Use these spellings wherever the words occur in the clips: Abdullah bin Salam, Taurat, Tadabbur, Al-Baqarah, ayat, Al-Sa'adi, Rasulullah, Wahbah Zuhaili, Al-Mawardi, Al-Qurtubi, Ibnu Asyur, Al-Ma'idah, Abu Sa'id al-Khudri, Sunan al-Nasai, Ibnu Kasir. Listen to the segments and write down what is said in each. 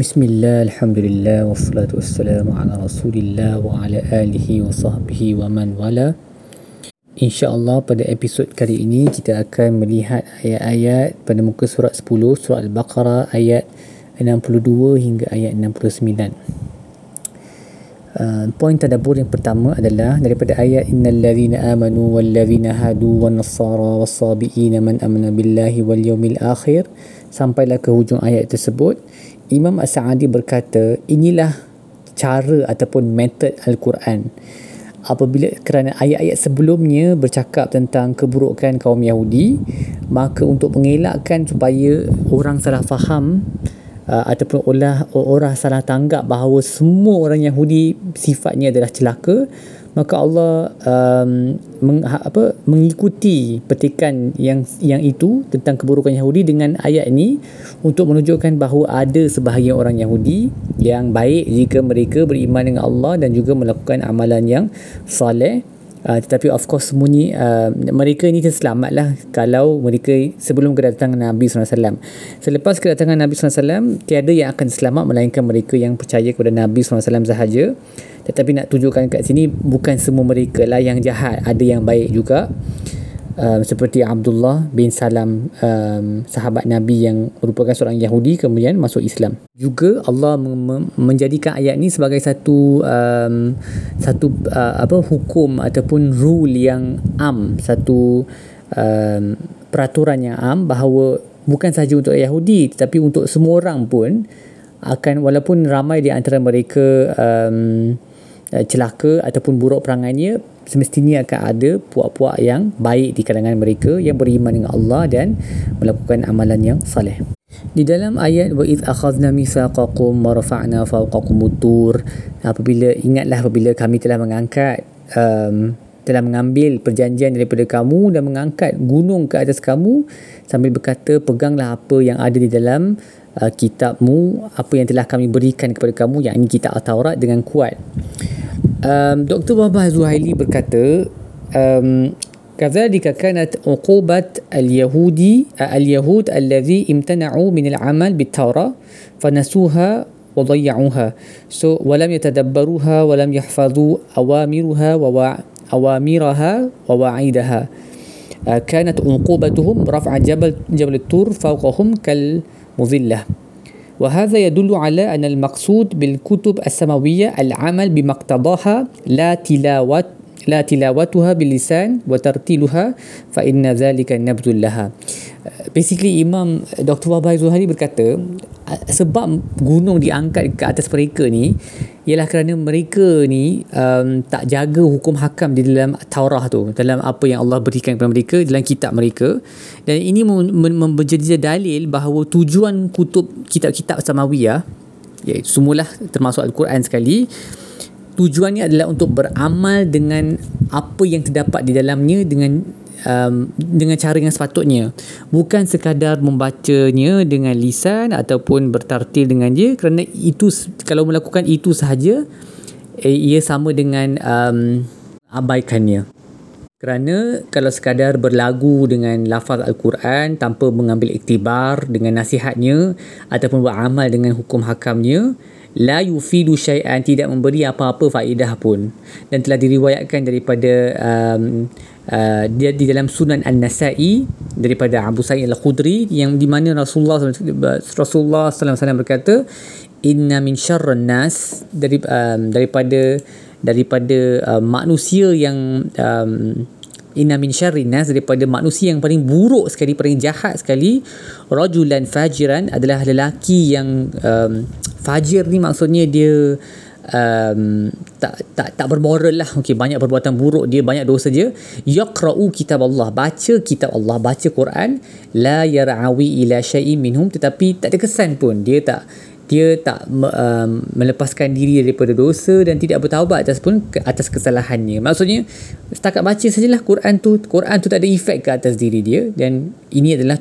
Bismillah, alhamdulillah, wassalatu wassalamu ala rasulillah wa ala alihi wa sahbihi wa man wala. InsyaAllah pada episod kali ini kita akan melihat ayat-ayat pada muka surat 10, surat Al-Baqarah ayat 62 hingga ayat 69. Poin tadabbur yang pertama adalah daripada ayat innal ladzina amanu wal ladzina hadu wan nasara was sabiina man amana billahi wal yaumil akhir sampailah ke hujung ayat tersebut. Imam Al-Sa'adi berkata, inilah cara ataupun metod Al-Quran. Apabila kerana ayat-ayat sebelumnya bercakap tentang keburukan kaum Yahudi, maka untuk mengelakkan supaya orang salah faham ataupun orang salah tanggap bahawa semua orang Yahudi sifatnya adalah celaka, maka Allah mengikuti petikan yang itu tentang keburukan Yahudi dengan ayat ini untuk menunjukkan bahawa ada sebahagian orang Yahudi yang baik jika mereka beriman dengan Allah dan juga melakukan amalan yang soleh, tetapi of course semua ni, mereka ini terselamatlah kalau mereka sebelum kedatangan Nabi SAW. Selepas kedatangan Nabi SAW, tiada yang akan selamat melainkan mereka yang percaya kepada Nabi SAW sahaja. Tetapi nak tunjukkan kat sini bukan semua mereka lah yang jahat, ada yang baik juga, seperti Abdullah bin Salam, sahabat Nabi yang merupakan seorang Yahudi kemudian masuk Islam. Juga Allah menjadikan ayat ni sebagai satu hukum ataupun rule yang am, peraturan yang am bahawa bukan sahaja untuk Yahudi tetapi untuk semua orang pun akan, walaupun ramai di antara mereka celaka ataupun buruk perangannya, semestinya akan ada puak-puak yang baik di kalangan mereka yang beriman dengan Allah dan melakukan amalan yang saleh. Di dalam ayat wa idh akhadna mitsaqakum wa rafa'na fawqakumut tur, ingatlah apabila kami telah mengambil perjanjian daripada kamu dan mengangkat gunung ke atas kamu, sambil berkata, peganglah apa yang ada di dalam kitabmu, apa yang telah kami berikan kepada kamu, yang ini kitab Taurat, dengan kuat. Dr. Wahbah Zuhaili berkata, كذلك كانت عقوبة اليهود الذي امتنعوا من العمل بالتوراة فنسوها وضيعوها ولم يتدبروها ولم يحفظوا أوامرها وواعيدها كانت عقوبتهم رفع جبل الطور فوقهم مذلة وهذا يدل على أن المقصود بالكتب السماوية العمل بما اقتضاها لا تلاوتها باللسان وترتيلها فإن ذلك نبذ لها. Basically Imam Dr. Wahbah Zuhaili berkata sebab gunung diangkat ke atas mereka ni ialah kerana mereka ni tak jaga hukum hakam di dalam Taurah tu, dalam apa yang Allah berikan kepada mereka dalam kitab mereka, dan ini menjadi dalil bahawa tujuan kutub kitab-kitab samawiyah, iaitu semualah termasuk Al-Quran sekali, tujuannya adalah untuk beramal dengan apa yang terdapat di dalamnya dengan cara yang sepatutnya, bukan sekadar membacanya dengan lisan ataupun bertartil dengan dia, kerana itu kalau melakukan itu sahaja ia sama dengan abaikannya. Kerana kalau sekadar berlagu dengan lafaz Al-Quran tanpa mengambil iktibar dengan nasihatnya ataupun beramal dengan hukum hakamnya, la yufidu syai'an, tidak memberi apa-apa faedah pun. Dan telah diriwayatkan daripada dia di dalam Sunan al-Nasai daripada Abu Sa'id al-Khudri, yang di mana Rasulullah sallallahu alaihi wasallam berkata, inna min syarrin nas, daripada manusia yang inna min syarrin nas, daripada manusia yang paling buruk sekali, paling jahat sekali, rajulan fajiran, adalah lelaki yang fajir ni maksudnya dia tak bermoral lah, okey, banyak perbuatan buruk dia, banyak dosa dia. Yaqra'u kitab Allah, baca kitab Allah, baca Quran, la yar'awi ila syai'in minhum, tetapi tak ada kesan pun, dia tak melepaskan diri daripada dosa dan tidak bertaubat atas kesalahannya. Maksudnya setakat baca sajalah Quran tu tak ada efek ke atas diri dia, dan ini adalah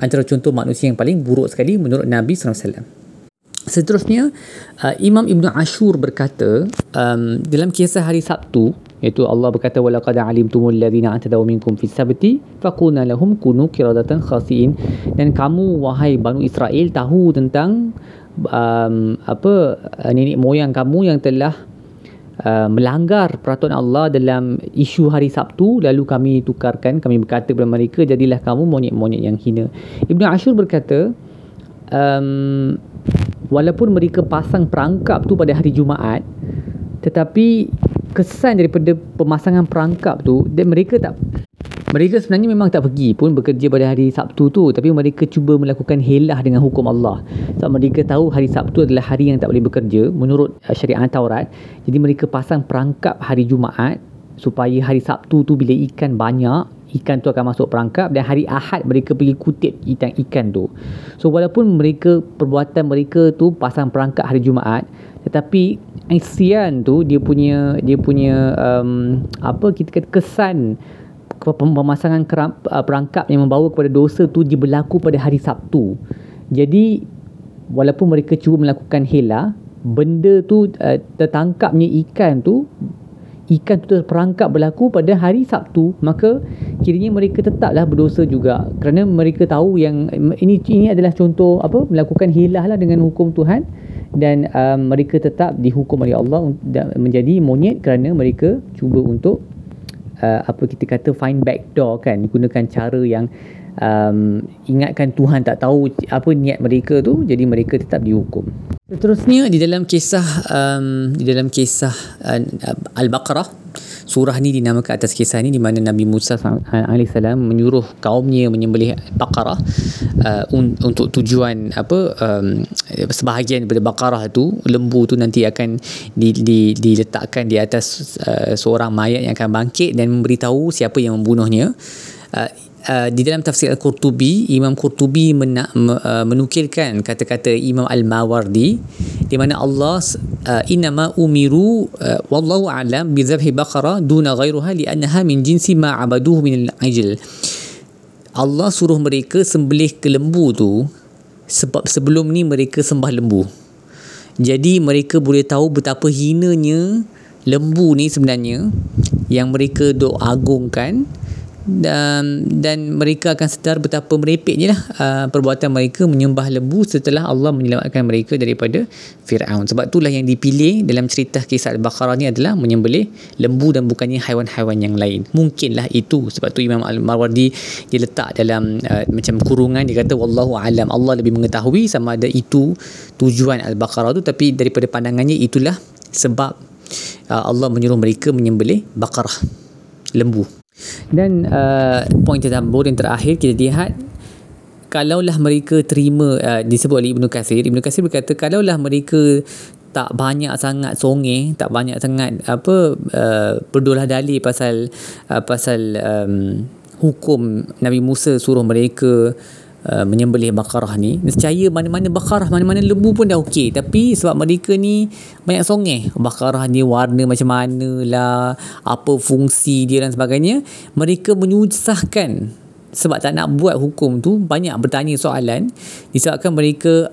antara contoh manusia yang paling buruk sekali menurut Nabi sallallahu alaihi wasallam. Seterusnya Imam Ibnu Asyur berkata dalam kisah hari Sabtu, iaitu Allah berkata walaqad alimtumul ladzina atadaw minkum fis sabti faqulna lahum kunu qiradatan khasiin, dan kamu wahai Banu Israel tahu tentang nenek moyang kamu yang telah melanggar peraturan Allah dalam isu hari Sabtu, lalu kami tukarkan, kami berkata kepada mereka, jadilah kamu monyet-monyet yang hina. Ibnu Asyur berkata, walaupun mereka pasang perangkap tu pada hari Jumaat, tetapi kesan daripada pemasangan perangkap tu, dan mereka sebenarnya memang tak pergi pun bekerja pada hari Sabtu tu, tapi mereka cuba melakukan helah dengan hukum Allah. Sebab mereka tahu hari Sabtu adalah hari yang tak boleh bekerja menurut syariat Taurat. Jadi mereka pasang perangkap hari Jumaat supaya hari Sabtu tu bila ikan banyak, ikan tu akan masuk perangkap, dan hari Ahad mereka pergi kutip ikan tu. So walaupun mereka, perbuatan mereka tu pasang perangkap hari Jumaat, tetapi isian tu dia punya kita kata kesan pemasangan perangkap yang membawa kepada dosa tu diberlaku pada hari Sabtu. Jadi walaupun mereka cuba melakukan hela, benda tu tertangkapnya ikan tu terperangkap berlaku pada hari Sabtu, maka kiranya mereka tetaplah berdosa juga, kerana mereka tahu yang ini adalah contoh melakukan hela lah dengan hukum Tuhan, dan mereka tetap dihukum oleh Allah menjadi monyet kerana mereka cuba untuk find back door kan, gunakan cara yang ingatkan Tuhan tak tahu apa niat mereka tu, jadi mereka tetap dihukum. Seterusnya di dalam kisah Al-Baqarah, surah ni dinamakan atas kisah ni di mana Nabi Musa AS menyuruh kaumnya menyembelih baqarah untuk tujuan sebahagian daripada baqarah tu, lembu tu nanti akan diletakkan di atas seorang mayat yang akan bangkit dan memberitahu siapa yang membunuhnya. Di dalam tafsir Al-Qurtubi, Imam Qurtubi menukilkan kata-kata Imam Al-Mawardi di mana Allah innama umiru wallahu a'lam bi dhabhi baqara duna ghairuha li annaha min jinsi ma abaduhu min al-ajl. Allah suruh mereka sembelih ke lembu tu sebab sebelum ni mereka sembah lembu. Jadi mereka boleh tahu betapa hinanya lembu ni sebenarnya yang mereka dok agungkan, dan mereka akan sedar betapa merepeknya lah perbuatan mereka menyembah lembu setelah Allah menyelamatkan mereka daripada Fir'aun. Sebab itulah yang dipilih dalam cerita kisah Al-Baqarah ni adalah menyembelih lembu dan bukannya haiwan-haiwan yang lain. Mungkinlah itu sebab tu Imam Al-Mawardi dia letak dalam kurungan, dia kata wallahu alam, Allah lebih mengetahui, sama ada itu tujuan Al-Baqarah tu, tapi daripada pandangannya itulah sebab Allah menyuruh mereka menyembelih baqarah, lembu. Dan poin tadabbur yang terakhir, kita lihat kalaulah mereka terima, disebut oleh Ibnu Kasir berkata kalaulah mereka tak banyak sangat songeh, tak banyak sangat berdolah dalih pasal hukum Nabi Musa suruh mereka menyembelih baqarah ni, nescaya mana-mana baqarah, mana-mana lembu pun dah okey. Tapi sebab mereka ni banyak songeh, baqarah ni warna macam mana lah, apa fungsi dia dan sebagainya, mereka menyusahkan sebab tak nak buat hukum tu, banyak bertanya soalan disebabkan mereka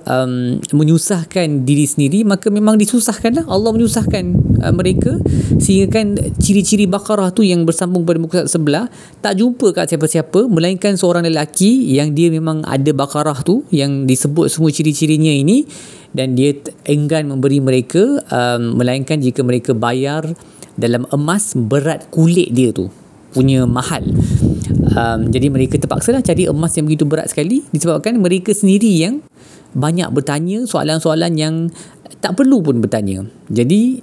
menyusahkan diri sendiri, maka memang disusahkan lah, Allah menyusahkan mereka, sehingga kan ciri-ciri baqarah tu yang bersambung pada muka sebelah tak jumpa kat siapa-siapa melainkan seorang lelaki yang dia memang ada baqarah tu yang disebut semua ciri-cirinya ini, dan dia enggan memberi mereka melainkan jika mereka bayar dalam emas berat kulit dia tu punya mahal. Jadi mereka terpaksalah cari emas yang begitu berat sekali disebabkan mereka sendiri yang banyak bertanya soalan-soalan yang tak perlu pun bertanya. Jadi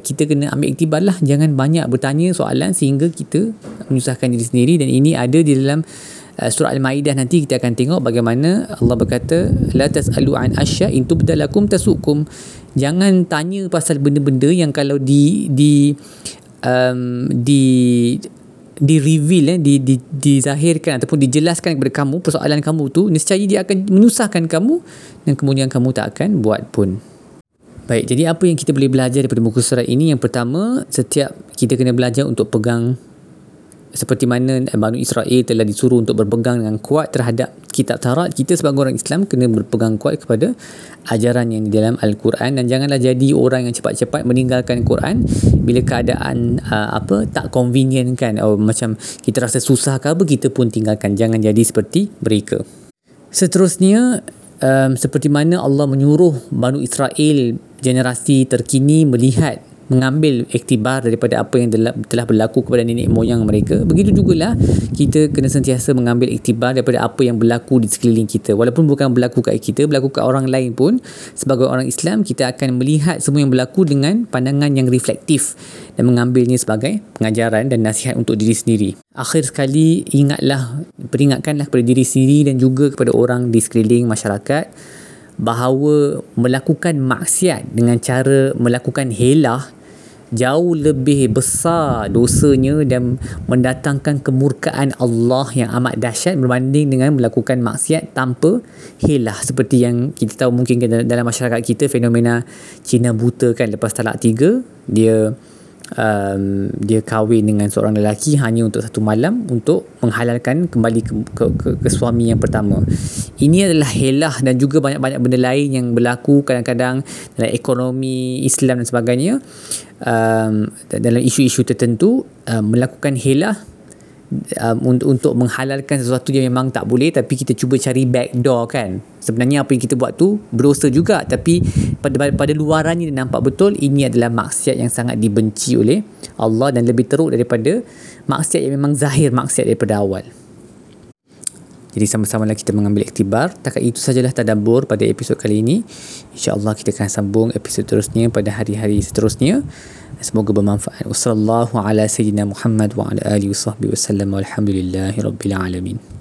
kita kena ambil iktibar lah, jangan banyak bertanya soalan sehingga kita menyusahkan diri sendiri, dan ini ada di dalam surah Al-Ma'idah, nanti kita akan tengok bagaimana Allah berkata la tas'alu an asya in tubda lakum tasukum, jangan tanya pasal benda-benda yang kalau di reveal, dizahirkan ataupun dijelaskan kepada kamu persoalan kamu tu, nescaya dia akan menyusahkan kamu dan kemudian kamu tak akan buat pun. Baik, jadi apa yang kita boleh belajar daripada muka surat ini? Yang pertama, setiap kita kena belajar untuk pegang, seperti mana Bani Israel telah disuruh untuk berpegang dengan kuat terhadap kitab Taurat, kita sebagai orang Islam kena berpegang kuat kepada ajaran yang di dalam Al-Quran, dan janganlah jadi orang yang cepat-cepat meninggalkan Quran bila keadaan tak convenient kan, macam kita rasa susah ke apa, kita pun tinggalkan. Jangan jadi seperti mereka. Seterusnya, seperti mana Allah menyuruh Banu Israel generasi terkini melihat, mengambil iktibar daripada apa yang telah berlaku kepada nenek moyang mereka, begitu jugalah kita kena sentiasa mengambil iktibar daripada apa yang berlaku di sekeliling kita. Walaupun bukan berlaku kat kita, berlaku kat orang lain pun, sebagai orang Islam kita akan melihat semua yang berlaku dengan pandangan yang reflektif dan mengambilnya sebagai pengajaran dan nasihat untuk diri sendiri. Akhir sekali, ingatlah, peringatkanlah kepada diri sendiri dan juga kepada orang di sekeliling masyarakat bahawa melakukan maksiat dengan cara melakukan helah jauh lebih besar dosanya dan mendatangkan kemurkaan Allah yang amat dahsyat berbanding dengan melakukan maksiat tanpa helah, seperti yang kita tahu mungkin dalam masyarakat kita fenomena Cina buta kan, lepas talak 3 dia kahwin dengan seorang lelaki hanya untuk satu malam untuk menghalalkan kembali ke suami yang pertama. Ini adalah helah dan juga banyak-banyak benda lain yang berlaku kadang-kadang dalam ekonomi Islam dan sebagainya. Dalam isu-isu tertentu melakukan helah untuk menghalalkan sesuatu yang memang tak boleh, tapi kita cuba cari backdoor kan. Sebenarnya apa yang kita buat tu berdosa juga, tapi pada luarannya nampak betul ini adalah maksiat yang sangat dibenci oleh Allah dan lebih teruk daripada maksiat yang memang zahir, maksiat daripada awal. Jadi sama-samalah kita mengambil iktibar. Takat itu sajalah tadabbur pada episod kali ini. InsyaAllah kita akan sambung episod seterusnya pada hari-hari seterusnya. Semoga bermanfaat. Wassallallahu ala sayyidina Muhammad wa ala alihi wa sahbihi wasallam. Walhamdulillahi rabbil alamin.